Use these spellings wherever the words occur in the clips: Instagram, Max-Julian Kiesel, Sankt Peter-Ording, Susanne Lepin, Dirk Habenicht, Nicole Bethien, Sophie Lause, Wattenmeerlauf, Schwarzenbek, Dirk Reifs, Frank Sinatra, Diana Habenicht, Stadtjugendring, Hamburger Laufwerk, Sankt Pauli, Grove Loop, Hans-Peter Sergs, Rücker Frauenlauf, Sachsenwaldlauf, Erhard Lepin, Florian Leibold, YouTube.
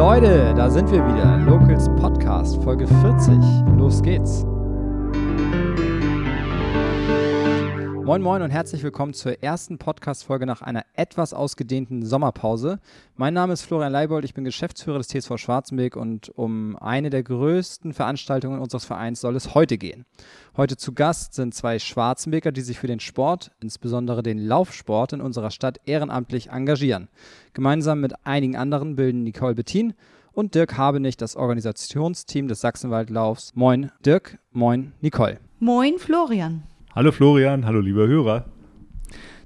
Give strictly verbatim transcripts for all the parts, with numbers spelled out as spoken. Leute, da sind wir wieder. LOCALS Podcast, Folge vierzig. Los geht's. Moin Moin und herzlich willkommen zur ersten Podcast-Folge nach einer etwas ausgedehnten Sommerpause. Mein Name ist Florian Leibold, ich bin Geschäftsführer des T S V Schwarzenbek und um eine der größten Veranstaltungen unseres Vereins soll es heute gehen. Heute zu Gast sind zwei Schwarzenbeker, die sich für den Sport, insbesondere den Laufsport in unserer Stadt ehrenamtlich engagieren. Gemeinsam mit einigen anderen bilden Nicole Bethien und Dirk Habenicht das Organisationsteam des Sachsenwaldlaufs. Moin Dirk, moin Nicole. Moin Florian. Hallo Florian, hallo lieber Hörer.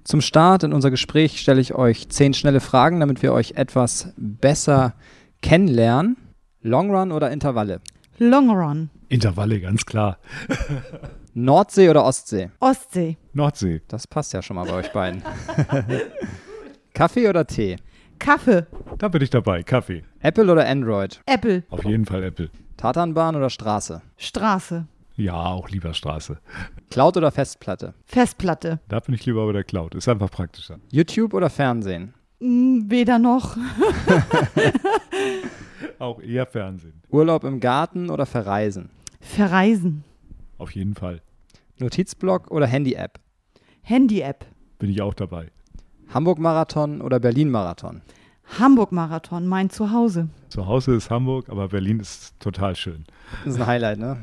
Zum Start in unser Gespräch stelle ich euch zehn schnelle Fragen, damit wir euch etwas besser kennenlernen. Long Run oder Intervalle? Long Run. Intervalle, ganz klar. Nordsee oder Ostsee? Ostsee. Nordsee. Das passt ja schon mal bei euch beiden. Kaffee oder Tee? Kaffee. Da bin ich dabei, Kaffee. Apple oder Android? Apple. Auf jeden Fall Apple. Tatanbahn oder Straße? Straße. Ja, auch lieber Straße. Cloud oder Festplatte? Festplatte. Da bin ich lieber bei der Cloud. Ist einfach praktischer. YouTube oder Fernsehen? Weder noch. Auch eher Fernsehen. Urlaub im Garten oder verreisen? Verreisen. Auf jeden Fall. Notizblock oder Handy-App? Handy-App. Bin ich auch dabei. Hamburg-Marathon oder Berlin-Marathon? Hamburg-Marathon, mein Zuhause. Zuhause ist Hamburg, aber Berlin ist total schön. Das ist ein Highlight, ne?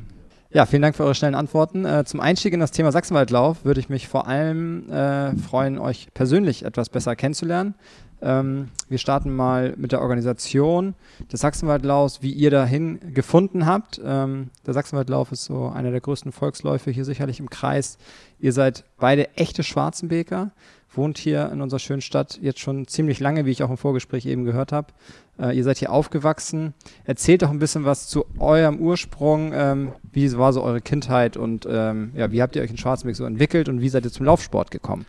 Ja, vielen Dank für eure schnellen Antworten. Äh, zum Einstieg in das Thema Sachsenwaldlauf würde ich mich vor allem äh, freuen, euch persönlich etwas besser kennenzulernen. Ähm, wir starten mal mit der Organisation des Sachsenwaldlaufs, wie ihr dahin gefunden habt. Ähm, der Sachsenwaldlauf ist so einer der größten Volksläufe hier sicherlich im Kreis. Ihr seid beide echte Schwarzenbeker, wohnt hier in unserer schönen Stadt jetzt schon ziemlich lange, wie ich auch im Vorgespräch eben gehört habe. Äh, ihr seid hier aufgewachsen. Erzählt doch ein bisschen was zu eurem Ursprung. Ähm, wie war so eure Kindheit und ähm, ja, wie habt ihr euch in Schwarzenbek so entwickelt und wie seid ihr zum Laufsport gekommen?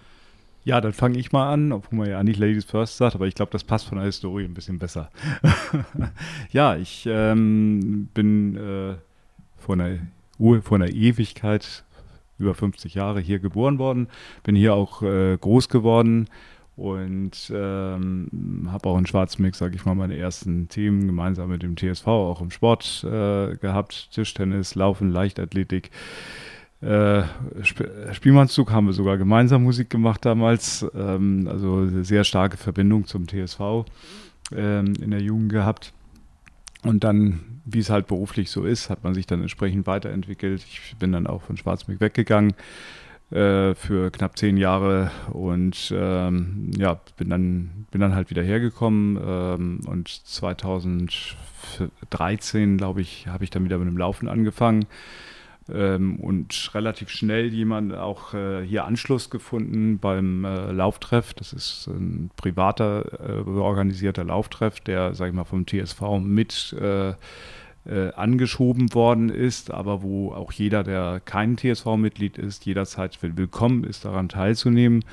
Ja, dann fange ich mal an, obwohl man ja nicht Ladies First sagt, aber ich glaube, das passt von der Historie ein bisschen besser. Ja, ich ähm, bin äh, vor einer Uhr, vor einer Ewigkeit, über fünfzig Jahre hier geboren worden, bin hier auch äh, groß geworden und ähm, habe auch in Schwarzenbek, sage ich mal, meine ersten Themen gemeinsam mit dem T S V auch im Sport äh, gehabt, Tischtennis, Laufen, Leichtathletik. Äh, Sp Spielmannszug haben wir sogar gemeinsam Musik gemacht damals, ähm, also sehr starke Verbindung zum T S V ähm, in der Jugend gehabt. Und dann, wie es halt beruflich so ist, hat man sich dann entsprechend weiterentwickelt. Ich bin dann auch von Schwarzenbek weggegangen äh, für knapp zehn Jahre und ähm, ja, bin dann, bin dann halt wieder hergekommen ähm, und zweitausenddreizehn, glaube ich, habe ich dann wieder mit dem Laufen angefangen. Ähm, und relativ schnell jemand auch äh, hier Anschluss gefunden beim äh, Lauftreff. Das ist ein privater, äh, organisierter Lauftreff, der, sag ich mal, vom T S V mit äh, äh, angeschoben worden ist, aber wo auch jeder, der kein T S V-Mitglied ist, jederzeit willkommen ist, daran teilzunehmen.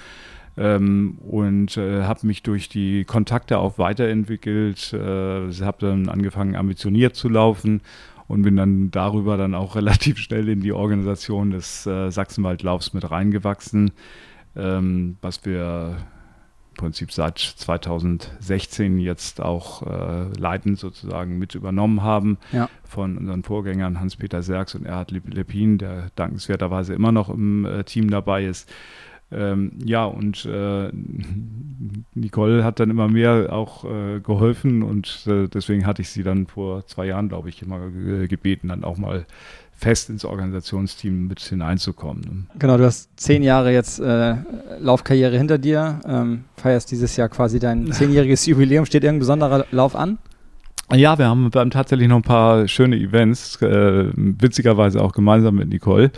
Ähm, und äh, habe mich durch die Kontakte auch weiterentwickelt. Äh, ich habe dann angefangen, ambitioniert zu laufen. Und bin dann darüber dann auch relativ schnell in die Organisation des äh, Sachsenwaldlaufs mit reingewachsen, ähm, was wir im Prinzip seit zweitausendsechzehn jetzt auch äh, leitend sozusagen mit übernommen haben, ja, von unseren Vorgängern Hans-Peter Sergs und Erhard Lepin, der dankenswerterweise immer noch im äh, Team dabei ist. Ähm, ja, und äh, Nicole hat dann immer mehr auch äh, geholfen und äh, deswegen hatte ich sie dann vor zwei Jahren, glaube ich, immer ge gebeten, dann auch mal fest ins Organisationsteam mit hineinzukommen. Genau, du hast zehn Jahre jetzt äh, Laufkarriere hinter dir, ähm, feierst dieses Jahr quasi dein zehnjähriges Jubiläum. Steht irgendein besonderer Lauf an? Ja, wir haben tatsächlich noch ein paar schöne Events, äh, witzigerweise auch gemeinsam mit Nicole.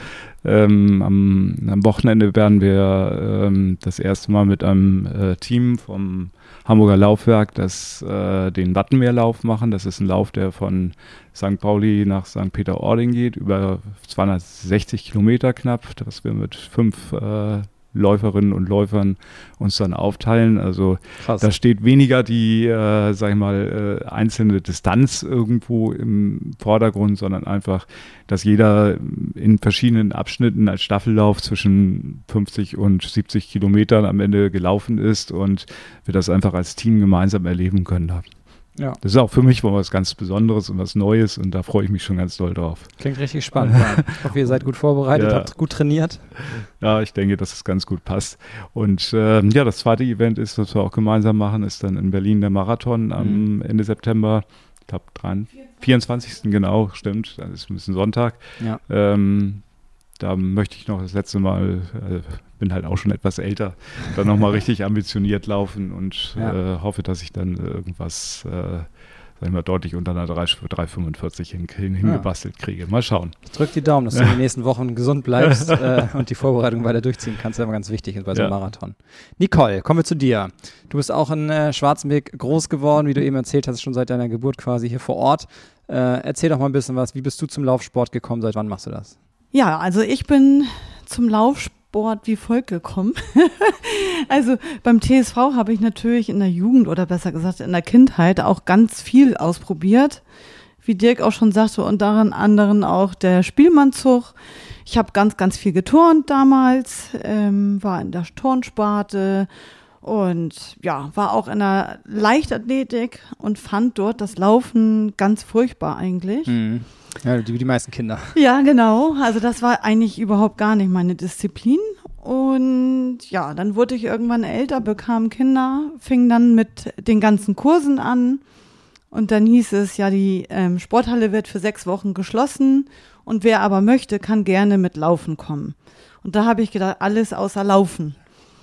Ähm, am, am Wochenende werden wir ähm, das erste Mal mit einem äh, Team vom Hamburger Laufwerk das, äh, den Wattenmeerlauf machen. Das ist ein Lauf, der von Sankt Pauli nach Sankt Peter-Ording geht, über zweihundertsechzig Kilometer knapp, was wir mit fünf äh, Läuferinnen und Läufern uns dann aufteilen. Also krass. Da steht weniger die, äh, sag ich mal, äh, einzelne Distanz irgendwo im Vordergrund, sondern einfach, dass jeder in verschiedenen Abschnitten als Staffellauf zwischen fünfzig und siebzig Kilometern am Ende gelaufen ist und wir das einfach als Team gemeinsam erleben können. Ja. Das ist auch für mich mal was ganz Besonderes und was Neues und da freue ich mich schon ganz doll drauf. Klingt richtig spannend. Ja. Ich hoffe, ihr seid gut vorbereitet, ja. habt gut trainiert. Ja, ich denke, dass es ganz gut passt. Und äh, ja, das zweite Event ist, was wir auch gemeinsam machen, ist dann in Berlin der Marathon mhm. am Ende September. Ich glaube, vierundzwanzigsten genau, stimmt. Das ist ein bisschen Sonntag. Ja. Ähm, da möchte ich noch das letzte Mal, äh, bin halt auch schon etwas älter, dann nochmal richtig ambitioniert laufen und ja. äh, hoffe, dass ich dann irgendwas, äh, sag ich mal, deutlich unter einer drei Komma fünfundvierzig hin, hin, hingebastelt kriege. Mal schauen. Ich drück die Daumen, dass du in den nächsten Wochen gesund bleibst äh, und die Vorbereitung weiter durchziehen kannst. Das ist immer ganz wichtig bei so einem ja. Marathon. Nicole, kommen wir zu dir. Du bist auch in äh, Schwarzenbek groß geworden, wie du eben erzählt hast, schon seit deiner Geburt quasi hier vor Ort. Äh, erzähl doch mal ein bisschen was. Wie bist du zum Laufsport gekommen? Seit wann machst du das? Ja, also ich bin zum Laufsport wie folgt gekommen. Also beim T S V habe ich natürlich in der Jugend oder besser gesagt in der Kindheit auch ganz viel ausprobiert, wie Dirk auch schon sagte, und daran anderen auch der Spielmannzug. Ich habe ganz, ganz viel geturnt damals, ähm, war in der Turnsparte und ja, war auch in der Leichtathletik und fand dort das Laufen ganz furchtbar eigentlich. Mhm. Ja, wie die meisten Kinder. Ja, genau. Also das war eigentlich überhaupt gar nicht meine Disziplin. Und ja, dann wurde ich irgendwann älter, bekam Kinder, fing dann mit den ganzen Kursen an. Und dann hieß es, ja, die ähm, Sporthalle wird für sechs Wochen geschlossen. Und wer aber möchte, kann gerne mit Laufen kommen. Und da habe ich gedacht, alles außer Laufen.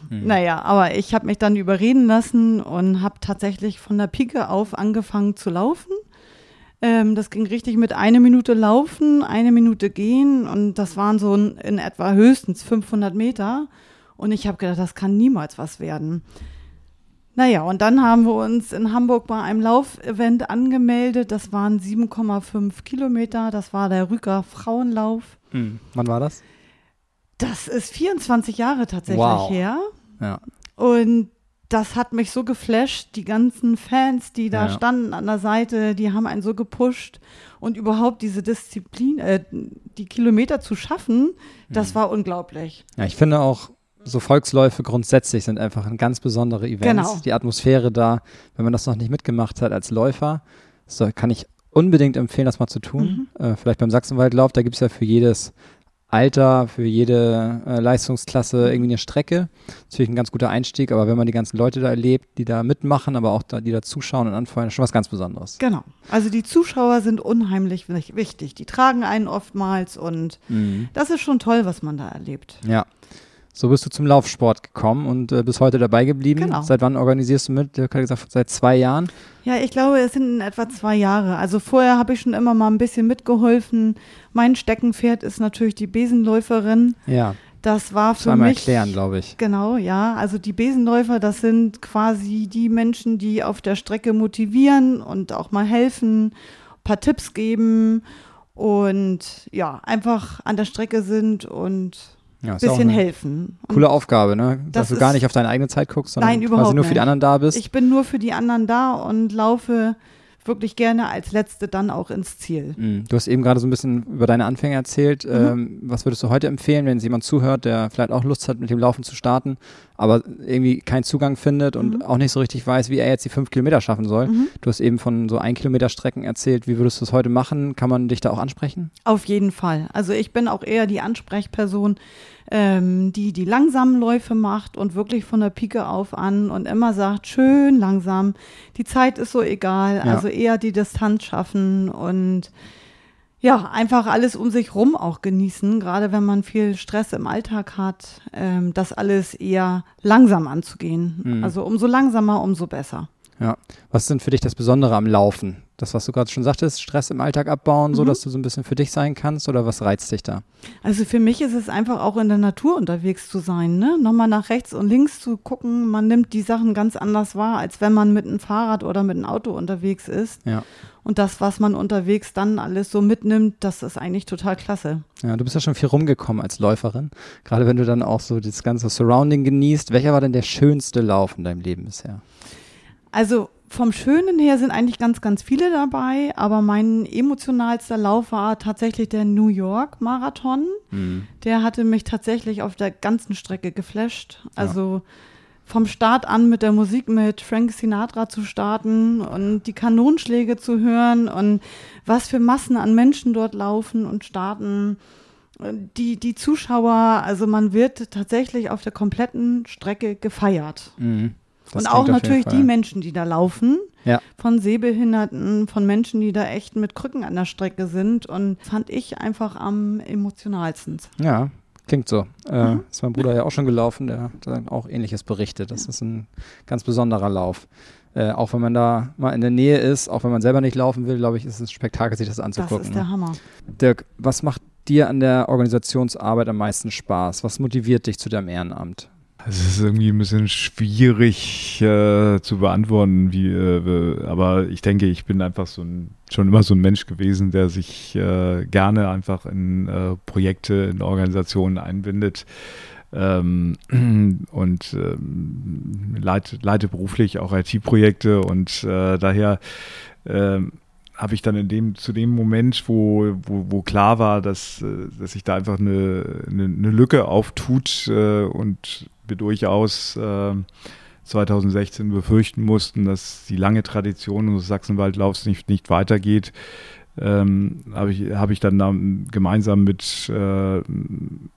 Mhm. Naja, aber ich habe mich dann überreden lassen und habe tatsächlich von der Pike auf angefangen zu laufen. Ähm, das ging richtig mit eine Minute laufen, eine Minute gehen und das waren so in, in etwa höchstens fünfhundert Meter und ich habe gedacht, das kann niemals was werden. Naja, und dann haben wir uns in Hamburg bei einem Laufevent angemeldet, das waren sieben Komma fünf Kilometer, das war der Rücker Frauenlauf. Mhm. Wann war das? Das ist vierundzwanzig Jahre tatsächlich wow. her ja. und das hat mich so geflasht, die ganzen Fans, die da ja. standen an der Seite, die haben einen so gepusht und überhaupt diese Disziplin, äh, die Kilometer zu schaffen, das mhm. war unglaublich. Ja, ich finde auch, so Volksläufe grundsätzlich sind einfach ein ganz besondere Events. Genau. Die Atmosphäre da, wenn man das noch nicht mitgemacht hat als Läufer, so kann ich unbedingt empfehlen, das mal zu tun. Mhm. Äh, vielleicht beim Sachsenwaldlauf, da gibt es ja für jedes Alter, für jede äh, Leistungsklasse irgendwie eine Strecke. Natürlich ein ganz guter Einstieg, aber wenn man die ganzen Leute da erlebt, die da mitmachen, aber auch da, die da zuschauen und anfeuern, ist schon was ganz Besonderes. Genau. Also die Zuschauer sind unheimlich wichtig. Die tragen einen oftmals und mhm. das ist schon toll, was man da erlebt. Ja. So bist du zum Laufsport gekommen und äh, bis heute dabei geblieben. Genau. Seit wann organisierst du mit? Dirk hat gesagt, seit zwei Jahren. Ja, ich glaube, es sind etwa zwei Jahre. Also vorher habe ich schon immer mal ein bisschen mitgeholfen. Mein Steckenpferd ist natürlich die Besenläuferin. Ja. Das war für mich. erklären, glaube ich. Genau, ja. Also die Besenläufer, das sind quasi die Menschen, die auf der Strecke motivieren und auch mal helfen, ein paar Tipps geben und ja, einfach an der Strecke sind und Ja, bisschen helfen. Coole und Aufgabe, ne? Dass du gar nicht auf deine eigene Zeit guckst, sondern nein, überhaupt quasi nur nicht. Für die anderen da bist. Ich bin nur für die anderen da und laufe wirklich gerne als Letzte dann auch ins Ziel. Mhm. Du hast eben gerade so ein bisschen über deine Anfänge erzählt. Mhm. Ähm, was würdest du heute empfehlen, wenn jemand zuhört, der vielleicht auch Lust hat, mit dem Laufen zu starten, aber irgendwie keinen Zugang findet und mhm. auch nicht so richtig weiß, wie er jetzt die fünf Kilometer schaffen soll? Mhm. Du hast eben von so ein Kilometer Strecken erzählt. Wie würdest du es heute machen? Kann man dich da auch ansprechen? Auf jeden Fall. Also ich bin auch eher die Ansprechperson, ähm, die die langsamen Läufe macht und wirklich von der Pike auf an und immer sagt, schön langsam, die Zeit ist so egal. Also ja. eher die Distanz schaffen und ja, einfach alles um sich rum auch genießen, gerade wenn man viel Stress im Alltag hat, ähm, das alles eher langsam anzugehen. Mhm. Also umso langsamer, umso besser. Ja, was ist denn für dich das Besondere am Laufen? Das, was du gerade schon sagtest, Stress im Alltag abbauen, mhm. so dass du so ein bisschen für dich sein kannst oder was reizt dich da? Also für mich ist es einfach auch in der Natur unterwegs zu sein, ne? Nochmal nach rechts und links zu gucken, man nimmt die Sachen ganz anders wahr, als wenn man mit einem Fahrrad oder mit einem Auto unterwegs ist. Ja. Und das, was man unterwegs dann alles so mitnimmt, das ist eigentlich total klasse. Ja, du bist ja schon viel rumgekommen als Läuferin, gerade wenn du dann auch so das ganze Surrounding genießt. Welcher war denn der schönste Lauf in deinem Leben bisher? Also vom Schönen her sind eigentlich ganz, ganz viele dabei, aber mein emotionalster Lauf war tatsächlich der New York Marathon. Mhm. Der hatte mich tatsächlich auf der ganzen Strecke geflasht. Also ja. vom Start an mit der Musik mit Frank Sinatra zu starten und die Kanonschläge zu hören und was für Massen an Menschen dort laufen und starten. Die, die Zuschauer, also man wird tatsächlich auf der kompletten Strecke gefeiert. Mhm. Und auch natürlich die Menschen, die da laufen, ja. Von Sehbehinderten, von Menschen, die da echt mit Krücken an der Strecke sind. Und fand ich einfach am emotionalsten. Ja, klingt so. Äh, mhm. Ist mein Bruder ja auch schon gelaufen, der hat dann auch Ähnliches berichtet. Das ja. ist ein ganz besonderer Lauf. Äh, auch wenn man da mal in der Nähe ist, auch wenn man selber nicht laufen will, glaube ich, ist es ein Spektakel, sich das anzugucken. Das ist der Hammer. Dirk, was macht dir an der Organisationsarbeit am meisten Spaß? Was motiviert dich zu deinem Ehrenamt? Es ist irgendwie ein bisschen schwierig äh, zu beantworten, wie, äh, aber ich denke, ich bin einfach so ein, schon immer so ein Mensch gewesen, der sich äh, gerne einfach in äh, Projekte, in Organisationen einbindet ähm, und ähm, leite, leite beruflich auch I T-Projekte und äh, daher äh, habe ich dann in dem, zu dem Moment, wo, wo, wo klar war, dass, dass sich da einfach eine, eine, eine Lücke auftut äh, und wir durchaus äh, zweitausendsechzehn befürchten mussten, dass die lange Tradition unseres Sachsenwaldlaufs nicht, nicht weitergeht, ähm, habe ich, hab ich dann, dann gemeinsam mit, äh,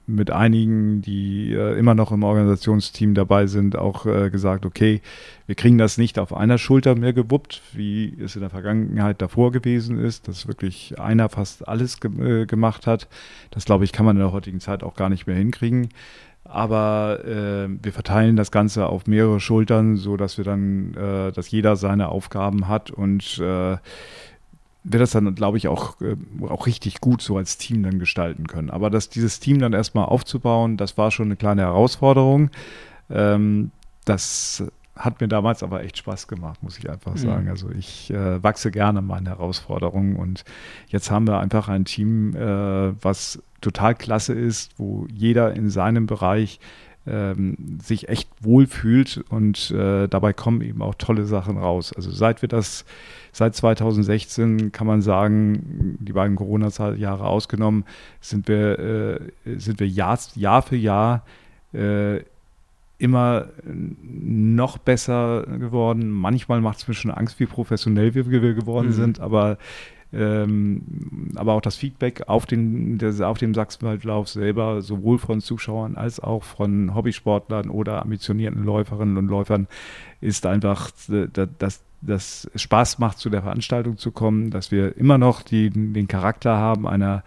mit einigen, die äh, immer noch im Organisationsteam dabei sind, auch äh, gesagt, okay, wir kriegen das nicht auf einer Schulter mehr gewuppt, wie es in der Vergangenheit davor gewesen ist, dass wirklich einer fast alles ge- äh, gemacht hat. Das, glaube ich, kann man in der heutigen Zeit auch gar nicht mehr hinkriegen. Aber äh, wir verteilen das Ganze auf mehrere Schultern, sodass wir dann, äh, dass jeder seine Aufgaben hat und äh, wir das dann, glaube ich, auch, äh, auch richtig gut so als Team dann gestalten können. Aber das, dieses Team dann erstmal aufzubauen, das war schon eine kleine Herausforderung. Ähm, das hat mir damals aber echt Spaß gemacht, muss ich einfach sagen. Also ich äh, wachse gerne an meinen Herausforderungen und jetzt haben wir einfach ein Team, äh, was total klasse ist, wo jeder in seinem Bereich ähm, sich echt wohlfühlt und äh, dabei kommen eben auch tolle Sachen raus. Also seit wir das, seit zweitausendsechzehn kann man sagen, die beiden Corona-Jahre ausgenommen, sind wir, äh, sind wir Jahr, Jahr für Jahr äh, immer noch besser geworden. Manchmal macht es mir schon Angst, wie professionell wir geworden mhm. sind, aber Ähm, aber auch das Feedback auf, den, das, auf dem Sachsenwaldlauf selber, sowohl von Zuschauern als auch von Hobbysportlern oder ambitionierten Läuferinnen und Läufern, ist einfach, dass das Spaß macht, zu der Veranstaltung zu kommen, dass wir immer noch die, den Charakter haben einer,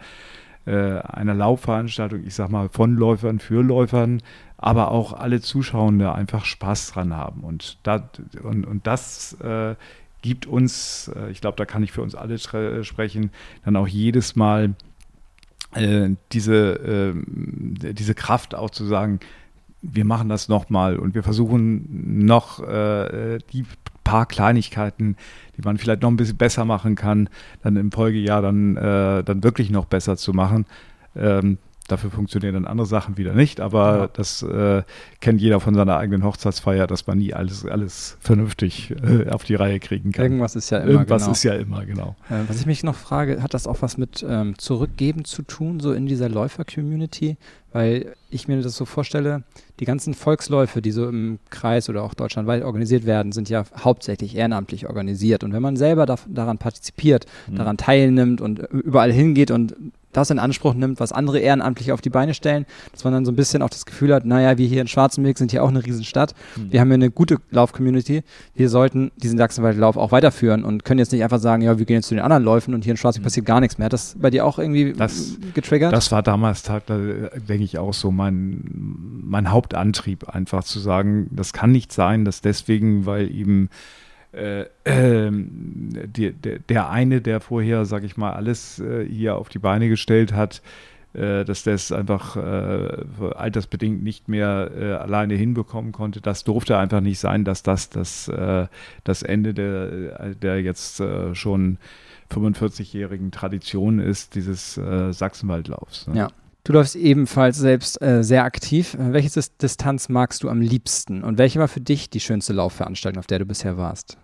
äh, einer Laufveranstaltung, ich sag mal von Läufern für Läufern, aber auch alle Zuschauende einfach Spaß dran haben. Und, dat, und, und das äh, gibt uns, ich glaube, da kann ich für uns alle tre- sprechen, dann auch jedes Mal äh, diese, äh, diese Kraft auch zu sagen, wir machen das nochmal und wir versuchen noch äh, die paar Kleinigkeiten, die man vielleicht noch ein bisschen besser machen kann, dann im Folgejahr dann, äh, dann wirklich noch besser zu machen. Ähm, Dafür funktionieren dann andere Sachen wieder nicht, aber ja. das äh, kennt jeder von seiner eigenen Hochzeitsfeier, dass man nie alles, alles vernünftig äh, auf die Reihe kriegen kann. Irgendwas ist ja immer, Irgendwas genau. ist ja immer, genau. Äh, was ich mich noch frage, hat das auch was mit ähm, Zurückgeben zu tun, so in dieser Läufer-Community? Weil ich mir das so vorstelle, die ganzen Volksläufe, die so im Kreis oder auch deutschlandweit organisiert werden, sind ja hauptsächlich ehrenamtlich organisiert. Und wenn man selber da, daran partizipiert, mhm. daran teilnimmt und überall hingeht und das in Anspruch nimmt, was andere Ehrenamtliche auf die Beine stellen, dass man dann so ein bisschen auch das Gefühl hat, naja, wir hier in Schwarzenbek sind ja auch eine Riesenstadt, mhm. wir haben ja eine gute Lauf-Community, wir sollten diesen Sachsenwaldlauf auch weiterführen und können jetzt nicht einfach sagen, ja, wir gehen jetzt zu den anderen Läufen und hier in Schwarzenbek mhm. passiert gar nichts mehr. Hat das bei dir auch irgendwie das, getriggert? Das war damals, denke ich, auch so mein, mein Hauptantrieb, einfach zu sagen, das kann nicht sein, dass deswegen, weil eben Äh, äh, die, der, der eine, der vorher, sag ich mal, alles äh, hier auf die Beine gestellt hat, äh, dass der es einfach äh, altersbedingt nicht mehr äh, alleine hinbekommen konnte. Das durfte einfach nicht sein, dass das das, äh, das Ende der, der jetzt äh, schon fünfundvierzigjährigen Tradition ist, dieses äh, Sachsenwaldlaufs. Ne? Ja. Du läufst ebenfalls selbst äh, sehr aktiv. Welche Distanz magst du am liebsten? Und welche war für dich die schönste Laufveranstaltung, auf der du bisher warst?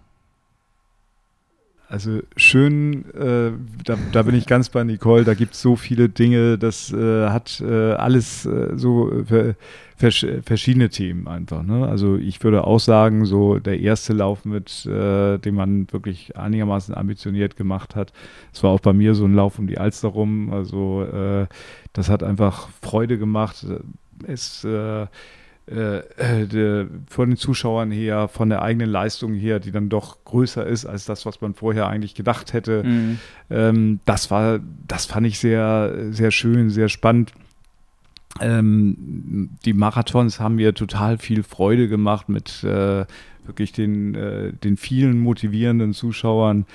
Also schön, äh, da, da bin ich ganz bei Nicole, da gibt es so viele Dinge, das äh, hat äh, alles äh, so äh, vers verschiedene Themen einfach. Ne? Also ich würde auch sagen, so der erste Lauf mit, äh, den man wirklich einigermaßen ambitioniert gemacht hat, es war auch bei mir so ein Lauf um die Alster rum, also äh, das hat einfach Freude gemacht, es äh, Äh, de, von den Zuschauern her, von der eigenen Leistung her, die dann doch größer ist als das, was man vorher eigentlich gedacht hätte. Mhm. Ähm, das war, das fand ich sehr, sehr schön, sehr spannend. Ähm, die Marathons haben mir total viel Freude gemacht mit äh, wirklich den, äh, den vielen motivierenden Zuschauern.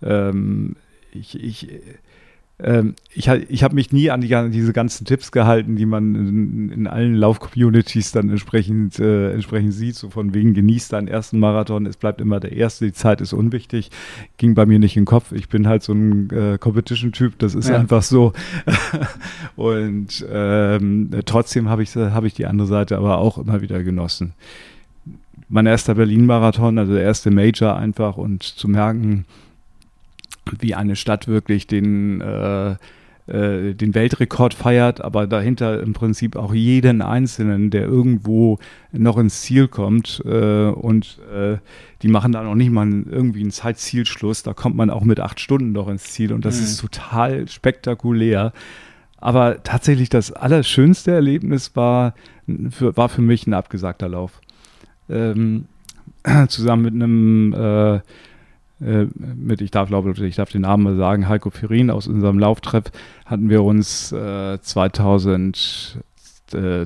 Ähm, ich, ich Ich, ich habe mich nie an, die, an diese ganzen Tipps gehalten, die man in, in allen Lauf-Communities dann entsprechend, äh, entsprechend sieht, so von wegen genießt deinen ersten Marathon, es bleibt immer der erste, die Zeit ist unwichtig, ging bei mir nicht in den Kopf, ich bin halt so ein äh, Competition-Typ, das ist ja einfach so und ähm, trotzdem habe ich, hab ich die andere Seite aber auch immer wieder genossen. Mein erster Berlin-Marathon, also der erste Major einfach und zu merken, wie eine Stadt wirklich den, äh, äh, den Weltrekord feiert, aber dahinter im Prinzip auch jeden Einzelnen, der irgendwo noch ins Ziel kommt äh, und äh, die machen da noch nicht mal irgendwie einen Zeitzielschluss, da kommt man auch mit acht Stunden noch ins Ziel und das mhm. ist total spektakulär. Aber tatsächlich das allerschönste Erlebnis war für, war für mich ein abgesagter Lauf. Ähm, zusammen mit einem äh, mit, ich darf, glaube ich darf den Namen mal sagen, Heiko Führing aus unserem Lauftreff, hatten wir uns äh, zwanzig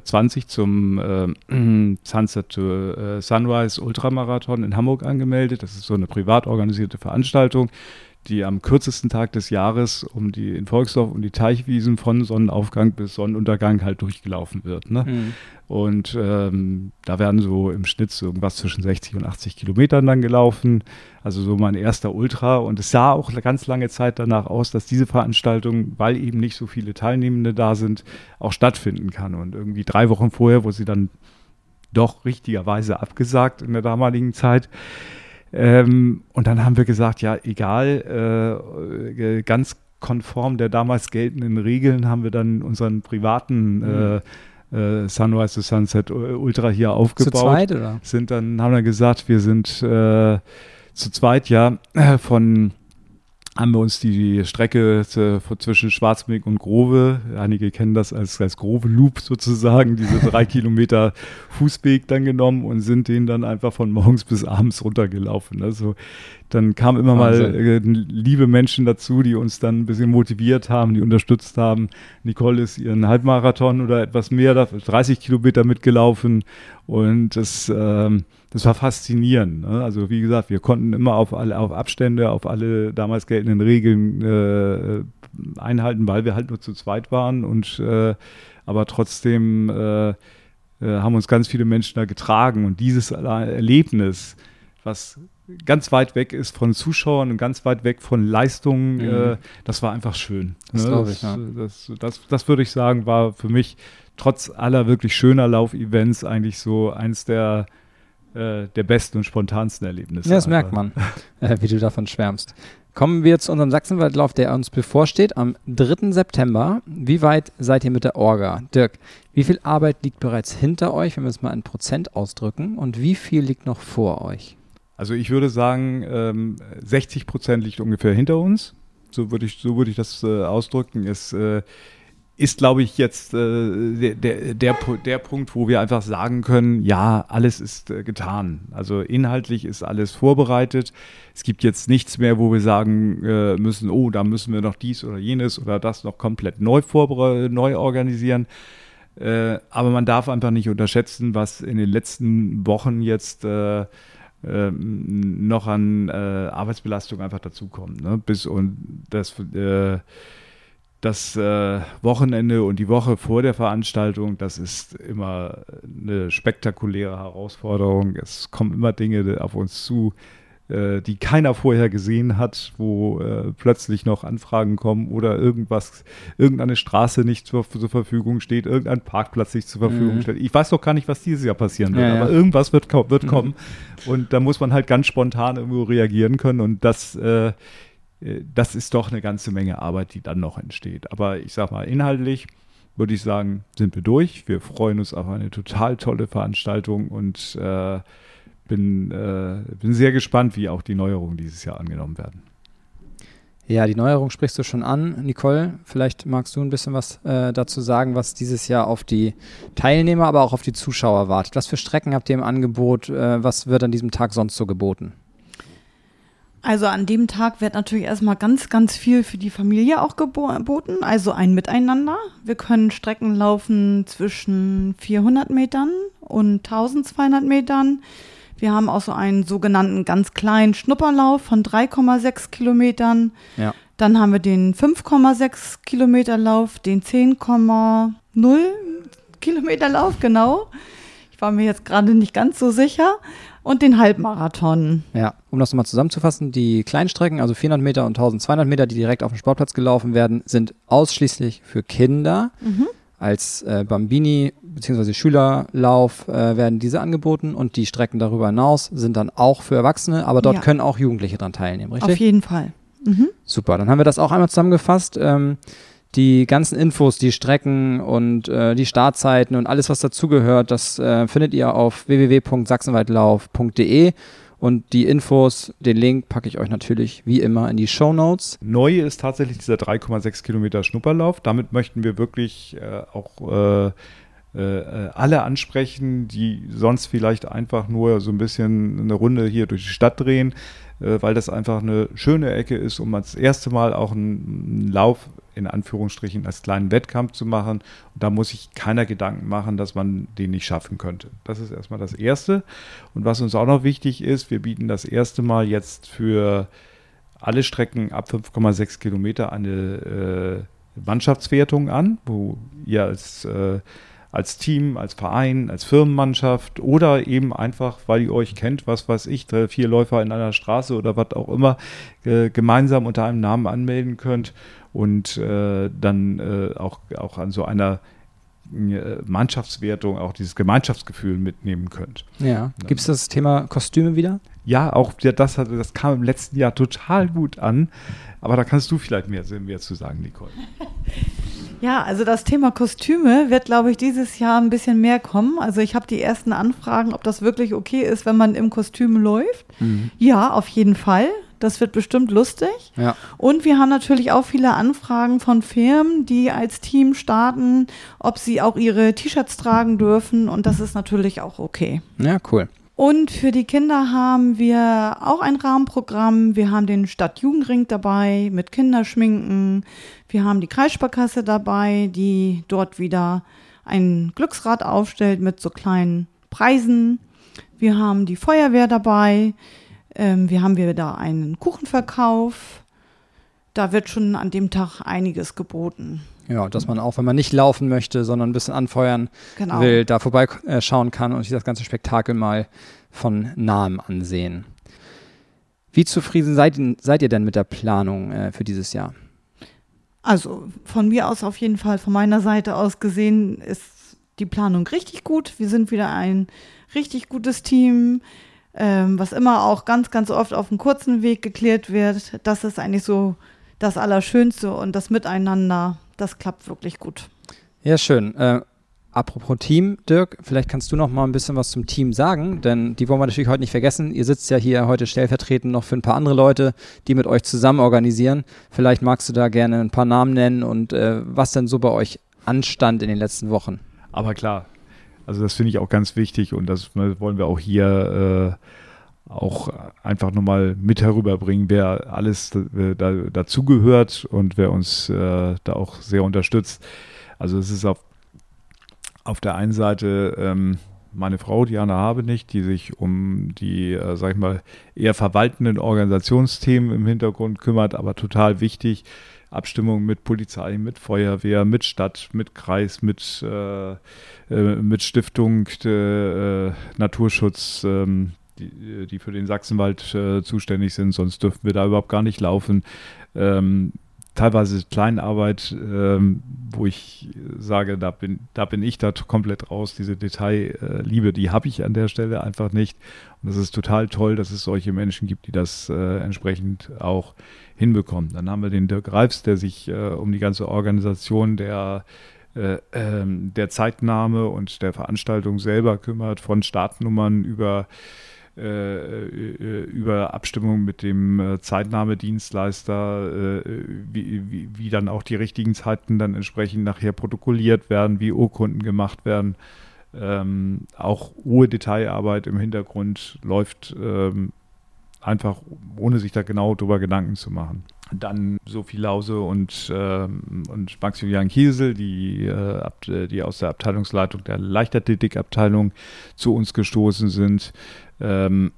zwanzig zum äh, Sunset to äh, Sunrise Ultramarathon in Hamburg angemeldet. Das ist so eine privat organisierte Veranstaltung, die am kürzesten Tag des Jahres um die, in Volksdorf um die Teichwiesen von Sonnenaufgang bis Sonnenuntergang halt durchgelaufen wird. Ne? Mhm. Und ähm, da werden so im Schnitt so irgendwas zwischen sechzig und achtzig Kilometern dann gelaufen. Also so mein erster Ultra. Und es sah auch eine ganz lange Zeit danach aus, dass diese Veranstaltung, weil eben nicht so viele Teilnehmende da sind, auch stattfinden kann. Und irgendwie drei Wochen vorher, wo sie dann doch richtigerweise abgesagt in der damaligen Zeit, Ähm, und dann haben wir gesagt, ja, egal, äh, ganz konform der damals geltenden Regeln haben wir dann unseren privaten mhm. äh, äh, Sunrise to Sunset Ultra hier aufgebaut. Zu zweit, oder? Sind dann, haben dann gesagt, wir sind äh, zu zweit, ja, von, haben wir uns die Strecke zu, zwischen Schwarzenbek und Grove, einige kennen das als, als Grove Loop sozusagen, diese drei Kilometer Fußweg dann genommen und sind den dann einfach von morgens bis abends runtergelaufen. Also dann kamen immer Wahnsinn. mal äh, liebe Menschen dazu, die uns dann ein bisschen motiviert haben, die unterstützt haben. Nicole ist ihren Halbmarathon oder etwas mehr, dreißig Kilometer mitgelaufen und das, äh, das war faszinierend. Ne? Also wie gesagt, wir konnten immer auf alle auf Abstände, auf alle damals geltenden in den Regeln äh, einhalten, weil wir halt nur zu zweit waren und äh, aber trotzdem äh, äh, haben uns ganz viele Menschen da getragen und dieses Erlebnis, was ganz weit weg ist von Zuschauern und ganz weit weg von Leistungen, mhm. äh, das war einfach schön. Das, ne? das, ich, ja. das, das, das, das würde ich sagen, war für mich trotz aller wirklich schöner Laufevents eigentlich so eins der äh, der besten und spontansten Erlebnisse. Ja, das einfach. merkt man, äh, wie du davon schwärmst. Kommen wir zu unserem Sachsenwaldlauf, der uns bevorsteht am dritten September. Wie weit seid ihr mit der Orga? Dirk, wie viel Arbeit liegt bereits hinter euch, wenn wir es mal in Prozent ausdrücken? Und wie viel liegt noch vor euch? Also ich würde sagen, ähm, sechzig Prozent liegt ungefähr hinter uns. So würde ich, so würde ich das äh, ausdrücken. Es äh, ist, glaube ich, jetzt äh, der, der, der Punkt, wo wir einfach sagen können, ja, alles ist äh, getan. Also inhaltlich ist alles vorbereitet. Es gibt jetzt nichts mehr, wo wir sagen äh, müssen, oh, da müssen wir noch dies oder jenes oder das noch komplett neu, neu organisieren. Äh, aber man darf einfach nicht unterschätzen, was in den letzten Wochen jetzt äh, äh, noch an äh, Arbeitsbelastung einfach dazukommt. Ne? Bis und das... Äh, Das äh, Wochenende und die Woche vor der Veranstaltung, das ist immer eine spektakuläre Herausforderung. Es kommen immer Dinge auf uns zu, äh, die keiner vorher gesehen hat, wo äh, plötzlich noch Anfragen kommen oder irgendwas, irgendeine Straße nicht zur, zur Verfügung steht, irgendein Parkplatz nicht zur Verfügung mhm. steht. Ich weiß doch gar nicht, was dieses Jahr passieren wird, ja, aber ja. irgendwas wird, wird mhm. kommen. Und da muss man halt ganz spontan irgendwo reagieren können. Und das äh, Das ist doch eine ganze Menge Arbeit, die dann noch entsteht. Aber ich sag mal, inhaltlich würde ich sagen, sind wir durch. Wir freuen uns auf eine total tolle Veranstaltung und äh, bin, äh, bin sehr gespannt, wie auch die Neuerungen dieses Jahr angenommen werden. Ja, die Neuerung sprichst du schon an. Nicole, vielleicht magst du ein bisschen was äh, dazu sagen, was dieses Jahr auf die Teilnehmer, aber auch auf die Zuschauer wartet. Was für Strecken habt ihr im Angebot? Äh, was wird an diesem Tag sonst so geboten? Also an dem Tag wird natürlich erstmal ganz, ganz viel für die Familie auch geboten, also ein Miteinander. Wir können Strecken laufen zwischen vierhundert Metern und zwölfhundert Metern. Wir haben auch so einen sogenannten ganz kleinen Schnupperlauf von drei Komma sechs Kilometern. Ja. Dann haben wir den fünf Komma sechs Kilometer Lauf, den zehn Komma null Kilometer Lauf, genau. Ich war mir jetzt gerade nicht ganz so sicher. Und den Halbmarathon. Ja, um das nochmal zusammenzufassen, die Kleinstrecken, also vierhundert Meter und zwölfhundert Meter, die direkt auf dem Sportplatz gelaufen werden, sind ausschließlich für Kinder. Mhm. Als äh, Bambini- bzw. Schülerlauf äh, werden diese angeboten und die Strecken darüber hinaus sind dann auch für Erwachsene, aber dort ja. können auch Jugendliche dran teilnehmen, richtig? Auf jeden Fall. Mhm. Super, dann haben wir das auch einmal zusammengefasst. Ähm, Die ganzen Infos, die Strecken und äh, die Startzeiten und alles, was dazugehört, das äh, findet ihr auf w w w punkt sachsenwaldlauf punkt d e und die Infos, den Link packe ich euch natürlich wie immer in die Shownotes. Neu ist tatsächlich dieser drei Komma sechs Kilometer Schnupperlauf. Damit möchten wir wirklich äh, auch äh alle ansprechen, die sonst vielleicht einfach nur so ein bisschen eine Runde hier durch die Stadt drehen, weil das einfach eine schöne Ecke ist, um das erste Mal auch einen Lauf in Anführungsstrichen als kleinen Wettkampf zu machen. Und da muss sich keiner Gedanken machen, dass man den nicht schaffen könnte. Das ist erstmal das Erste. Und was uns auch noch wichtig ist, wir bieten das erste Mal jetzt für alle Strecken ab fünf Komma sechs Kilometer eine äh, Mannschaftswertung an, wo ihr als äh, als Team, als Verein, als Firmenmannschaft oder eben einfach, weil ihr euch kennt, was weiß ich, drei, vier Läufer in einer Straße oder was auch immer, äh, gemeinsam unter einem Namen anmelden könnt und äh, dann äh, auch, auch an so einer äh, Mannschaftswertung auch dieses Gemeinschaftsgefühl mitnehmen könnt. Ja, gibt es das Thema Kostüme wieder? Ja, auch das, das kam im letzten Jahr total gut an, aber da kannst du vielleicht mehr, mehr zu sagen, Nicole. Ja, also das Thema Kostüme wird, glaube ich, dieses Jahr ein bisschen mehr kommen. Also ich habe die ersten Anfragen, ob das wirklich okay ist, wenn man im Kostüm läuft. Mhm. Ja, auf jeden Fall. Das wird bestimmt lustig. Ja. Und wir haben natürlich auch viele Anfragen von Firmen, die als Team starten, ob sie auch ihre T-Shirts tragen dürfen. Und das ist natürlich auch okay. Ja, cool. Und für die Kinder haben wir auch ein Rahmenprogramm. Wir haben den Stadtjugendring dabei mit Kinderschminken. Wir haben die Kreissparkasse dabei, die dort wieder ein Glücksrad aufstellt mit so kleinen Preisen. Wir haben die Feuerwehr dabei. Ähm, wir haben wieder einen Kuchenverkauf. Da wird schon an dem Tag einiges geboten. Ja, dass man auch, wenn man nicht laufen möchte, sondern ein bisschen anfeuern genau. will, da vorbeischauen kann und sich das ganze Spektakel mal von Nahem ansehen. Wie zufrieden seid, seid ihr denn mit der Planung äh, für dieses Jahr? Also von mir aus auf jeden Fall, von meiner Seite aus gesehen, ist die Planung richtig gut. Wir sind wieder ein richtig gutes Team, ähm, was immer auch ganz, ganz oft auf dem kurzen Weg geklärt wird. Das ist eigentlich so das Allerschönste und das Miteinander. Das klappt wirklich gut. Ja, schön. Äh, apropos Team, Dirk, vielleicht kannst du noch mal ein bisschen was zum Team sagen, denn die wollen wir natürlich heute nicht vergessen. Ihr sitzt ja hier heute stellvertretend noch für ein paar andere Leute, die mit euch zusammen organisieren. Vielleicht magst du da gerne ein paar Namen nennen und äh, was denn so bei euch anstand in den letzten Wochen. Aber klar, also das finde ich auch ganz wichtig und das wollen wir auch hier äh auch einfach nochmal mit herüberbringen, wer alles da, da, dazugehört und wer uns äh, da auch sehr unterstützt. Also es ist auf, auf der einen Seite ähm, meine Frau, Diana Habenicht, die sich um die, äh, sag ich mal, eher verwaltenden Organisationsthemen im Hintergrund kümmert, aber total wichtig. Abstimmung mit Polizei, mit Feuerwehr, mit Stadt, mit Kreis, mit, äh, äh, mit Stiftung, äh, Naturschutz, ähm, die, die für den Sachsenwald äh, zuständig sind, sonst dürften wir da überhaupt gar nicht laufen. Ähm, teilweise Kleinarbeit, ähm, wo ich sage, da bin, da bin ich da komplett raus. Diese Detailliebe, die habe ich an der Stelle einfach nicht. Und das ist total toll, dass es solche Menschen gibt, die das äh, entsprechend auch hinbekommen. Dann haben wir den Dirk Reifs, der sich äh, um die ganze Organisation der Äh, ähm, der Zeitnahme und der Veranstaltung selber kümmert, von Startnummern über, äh, über Abstimmung mit dem Zeitnahmedienstleister, äh, wie, wie, wie dann auch die richtigen Zeiten dann entsprechend nachher protokolliert werden, wie Urkunden gemacht werden. Ähm, auch hohe Detailarbeit im Hintergrund läuft, ähm, einfach ohne sich da genau drüber Gedanken zu machen. Dann Sophie Lause und, ähm, und Max-Julian Kiesel, die, äh, ab, die aus der Abteilungsleitung der Leichtathletikabteilung zu uns gestoßen sind, ähm,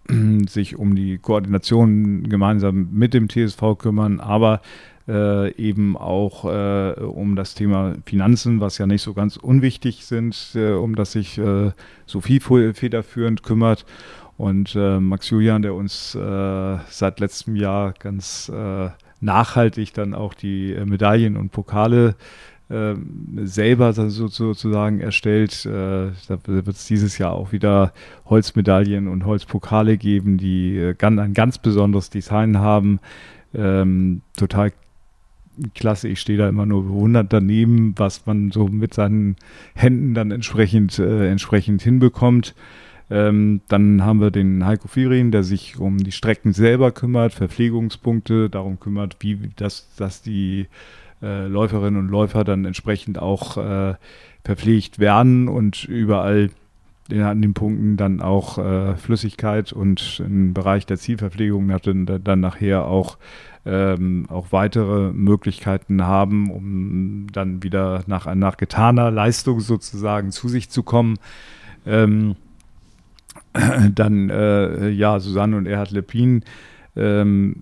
sich um die Koordination gemeinsam mit dem T S V kümmern, aber äh, eben auch äh, um das Thema Finanzen, was ja nicht so ganz unwichtig sind, äh, um das sich äh, Sophie federführend kümmert. Und äh, Max-Julian, der uns äh, seit letztem Jahr ganz äh, nachhaltig dann auch die äh, Medaillen und Pokale äh, selber so, sozusagen erstellt. Äh, da wird es dieses Jahr auch wieder Holzmedaillen und Holzpokale geben, die äh, ganz, ein ganz besonderes Design haben. Ähm, total klasse, ich stehe da immer nur bewundert daneben, was man so mit seinen Händen dann entsprechend, äh, entsprechend hinbekommt. Ähm, dann haben wir den Heiko Führing, der sich um die Strecken selber kümmert, Verpflegungspunkte, darum kümmert, wie das, dass die äh, Läuferinnen und Läufer dann entsprechend auch äh, verpflegt werden und überall in, an den Punkten dann auch äh, Flüssigkeit und im Bereich der Zielverpflegung dann, dann nachher auch, ähm, auch weitere Möglichkeiten haben, um dann wieder nach, nach getaner Leistung sozusagen zu sich zu kommen. Ähm, Dann, äh, ja, Susanne und Erhard Lepin, ähm,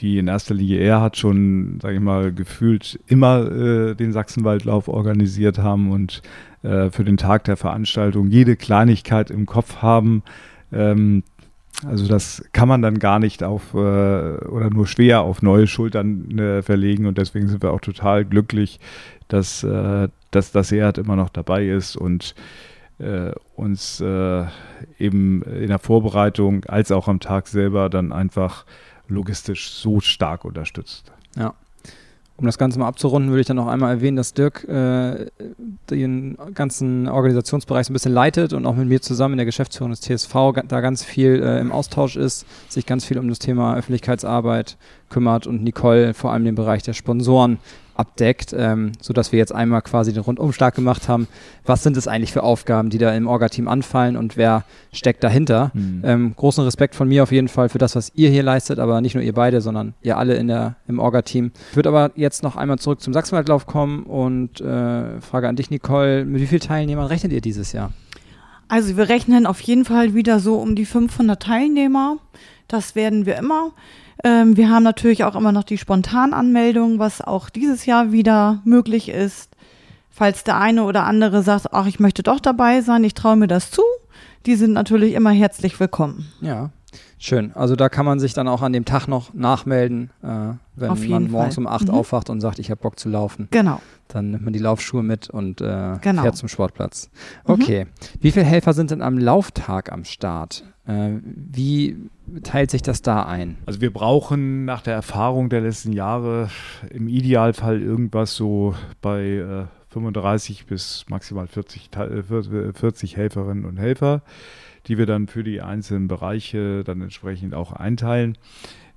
die in erster Linie Erhard schon, sage ich mal, gefühlt immer äh, den Sachsenwaldlauf organisiert haben und äh, für den Tag der Veranstaltung jede Kleinigkeit im Kopf haben. Ähm, also das kann man dann gar nicht auf äh, oder nur schwer auf neue Schultern äh, verlegen, und deswegen sind wir auch total glücklich, dass, äh, dass, dass Erhard immer noch dabei ist und Äh, uns äh, eben in der Vorbereitung als auch am Tag selber dann einfach logistisch so stark unterstützt. Ja. Um das Ganze mal abzurunden, würde ich dann noch einmal erwähnen, dass Dirk äh, den ganzen Organisationsbereich so ein bisschen leitet und auch mit mir zusammen in der Geschäftsführung des T S V da ganz viel äh, im Austausch ist, sich ganz viel um das Thema Öffentlichkeitsarbeit kümmert und Nicole vor allem den Bereich der Sponsoren abdeckt, ähm, sodass wir jetzt einmal quasi den Rundumschlag gemacht haben. Was sind es eigentlich für Aufgaben, die da im Orga-Team anfallen und wer steckt dahinter? Mhm. Ähm, großen Respekt von mir auf jeden Fall für das, was ihr hier leistet, aber nicht nur ihr beide, sondern ihr alle in der, im Orga-Team. Ich würde aber jetzt noch einmal zurück zum Sachsenwaldlauf kommen und äh, Frage an dich, Nicole, mit wie vielen Teilnehmern rechnet ihr dieses Jahr? Also wir rechnen auf jeden Fall wieder so um die fünfhundert Teilnehmer. Das werden wir immer. Ähm, wir haben natürlich auch immer noch die Spontananmeldung, was auch dieses Jahr wieder möglich ist. Falls der eine oder andere sagt, ach, ich möchte doch dabei sein, ich traue mir das zu, die sind natürlich immer herzlich willkommen. Ja, schön. Also da kann man sich dann auch an dem Tag noch nachmelden, äh, wenn man morgens Fall. um acht mhm. aufwacht und sagt, ich habe Bock zu laufen. Genau. Dann nimmt man die Laufschuhe mit und äh, genau. fährt zum Sportplatz. Okay. Mhm. Wie viele Helfer sind denn am Lauftag am Start? Wie teilt sich das da ein? Also wir brauchen nach der Erfahrung der letzten Jahre im Idealfall irgendwas so bei fünfunddreißig bis maximal vierzig Helferinnen und Helfer, die wir dann für die einzelnen Bereiche dann entsprechend auch einteilen.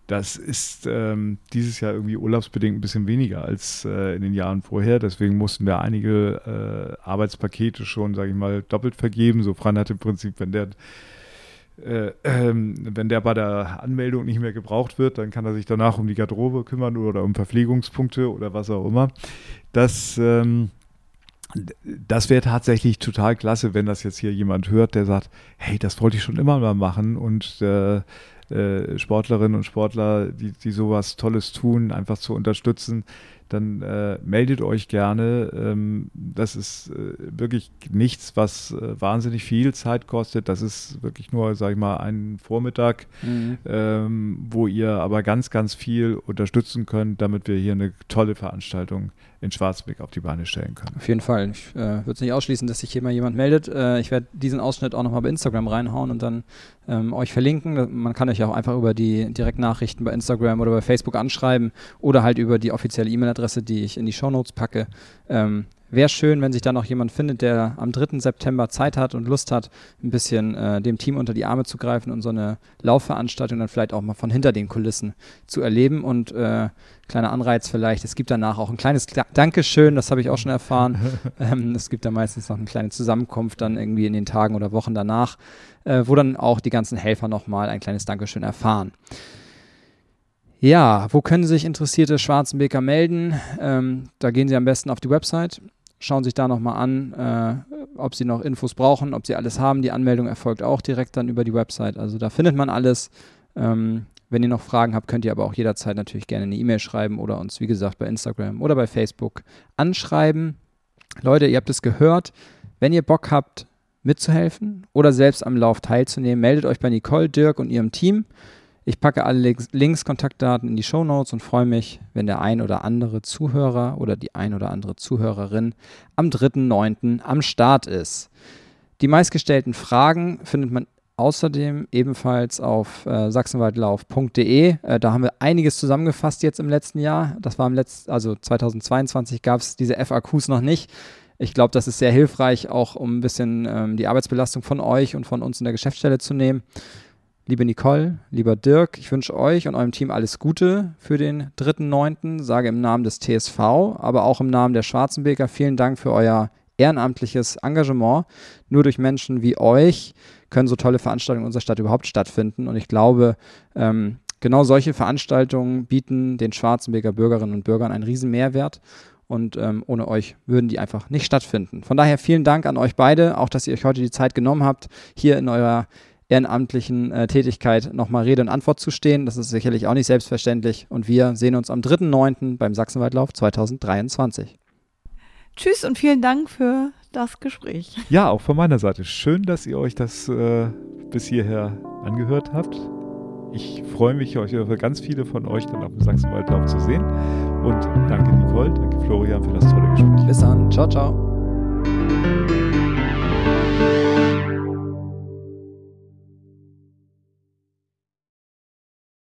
Das ist ähm, dieses Jahr irgendwie urlaubsbedingt ein bisschen weniger als äh, in den Jahren vorher. Deswegen mussten wir einige äh, Arbeitspakete schon, sage ich mal, doppelt vergeben. So Fran hat im Prinzip, wenn der Äh, ähm, wenn der bei der Anmeldung nicht mehr gebraucht wird, dann kann er sich danach um die Garderobe kümmern oder um Verpflegungspunkte oder was auch immer. Das, ähm, das wäre tatsächlich total klasse, wenn das jetzt hier jemand hört, der sagt, hey, das wollte ich schon immer mal machen und äh, äh, Sportlerinnen und Sportler, die, die sowas Tolles tun, einfach zu unterstützen, dann äh, meldet euch gerne. Ähm, das ist äh, wirklich nichts, was äh, wahnsinnig viel Zeit kostet. Das ist wirklich nur, sag ich mal, ein Vormittag, mhm. ähm, wo ihr aber ganz, ganz viel unterstützen könnt, damit wir hier eine tolle Veranstaltung in Schwarzenbek auf die Beine stellen können. Auf jeden Fall. Ich äh, würde es nicht ausschließen, dass sich hier mal jemand meldet. Äh, ich werde diesen Ausschnitt auch nochmal bei Instagram reinhauen und dann ähm, euch verlinken. Man kann euch ja auch einfach über die Direktnachrichten bei Instagram oder bei Facebook anschreiben oder halt über die offizielle E-Mail-Adresse, die ich in die Shownotes packe. Ähm, Wäre schön, wenn sich da noch jemand findet, der am dritten September Zeit hat und Lust hat, ein bisschen äh, dem Team unter die Arme zu greifen und so eine Laufveranstaltung dann vielleicht auch mal von hinter den Kulissen zu erleben. Und äh, kleiner Anreiz vielleicht, es gibt danach auch ein kleines Kla- Dankeschön, das habe ich auch schon erfahren. ähm, es gibt da meistens noch eine kleine Zusammenkunft dann irgendwie in den Tagen oder Wochen danach, äh, wo dann auch die ganzen Helfer nochmal ein kleines Dankeschön erfahren. Ja, wo können sich interessierte Schwarzenbeker melden? Ähm, da gehen Sie am besten auf die Website, schauen sich da nochmal an, äh, ob Sie noch Infos brauchen, ob Sie alles haben. Die Anmeldung erfolgt auch direkt dann über die Website. Also da findet man alles. Ähm, wenn ihr noch Fragen habt, könnt ihr aber auch jederzeit natürlich gerne eine E-Mail schreiben oder uns, wie gesagt, bei Instagram oder bei Facebook anschreiben. Leute, ihr habt es gehört. Wenn ihr Bock habt, mitzuhelfen oder selbst am Lauf teilzunehmen, meldet euch bei Nicole, Dirk und ihrem Team. Ich packe alle Links, Kontaktdaten in die Shownotes und freue mich, wenn der ein oder andere Zuhörer oder die ein oder andere Zuhörerin am dritten neunten am Start ist. Die meistgestellten Fragen findet man außerdem ebenfalls auf äh, sachsenwaldlauf punkt de. Äh, da haben wir einiges zusammengefasst jetzt im letzten Jahr. Das war im letzten, also zweitausendzweiundzwanzig gab es diese F A Qs noch nicht. Ich glaube, das ist sehr hilfreich, auch um ein bisschen ähm, die Arbeitsbelastung von euch und von uns in der Geschäftsstelle zu nehmen. Liebe Nicole, lieber Dirk, ich wünsche euch und eurem Team alles Gute für den dritten neunten, sage im Namen des T S V, aber auch im Namen der Schwarzenbeker vielen Dank für euer ehrenamtliches Engagement. Nur durch Menschen wie euch können so tolle Veranstaltungen in unserer Stadt überhaupt stattfinden und ich glaube, ähm, genau solche Veranstaltungen bieten den Schwarzenbeker Bürgerinnen und Bürgern einen riesen Mehrwert. Und ähm, ohne euch würden die einfach nicht stattfinden. Von daher vielen Dank an euch beide, auch dass ihr euch heute die Zeit genommen habt, hier in eurer ehrenamtlichen äh, Tätigkeit nochmal Rede und Antwort zu stehen. Das ist sicherlich auch nicht selbstverständlich. Und wir sehen uns am dritten neunten beim Sachsenwaldlauf zweitausenddreiundzwanzig. Tschüss und vielen Dank für das Gespräch. Ja, auch von meiner Seite. Schön, dass ihr euch das äh, bis hierher angehört habt. Ich freue mich, euch ganz viele von euch dann auf dem Sachsenwaldlauf zu sehen. Und danke Nicole, danke Florian für das tolle Gespräch. Bis dann. Ciao, ciao.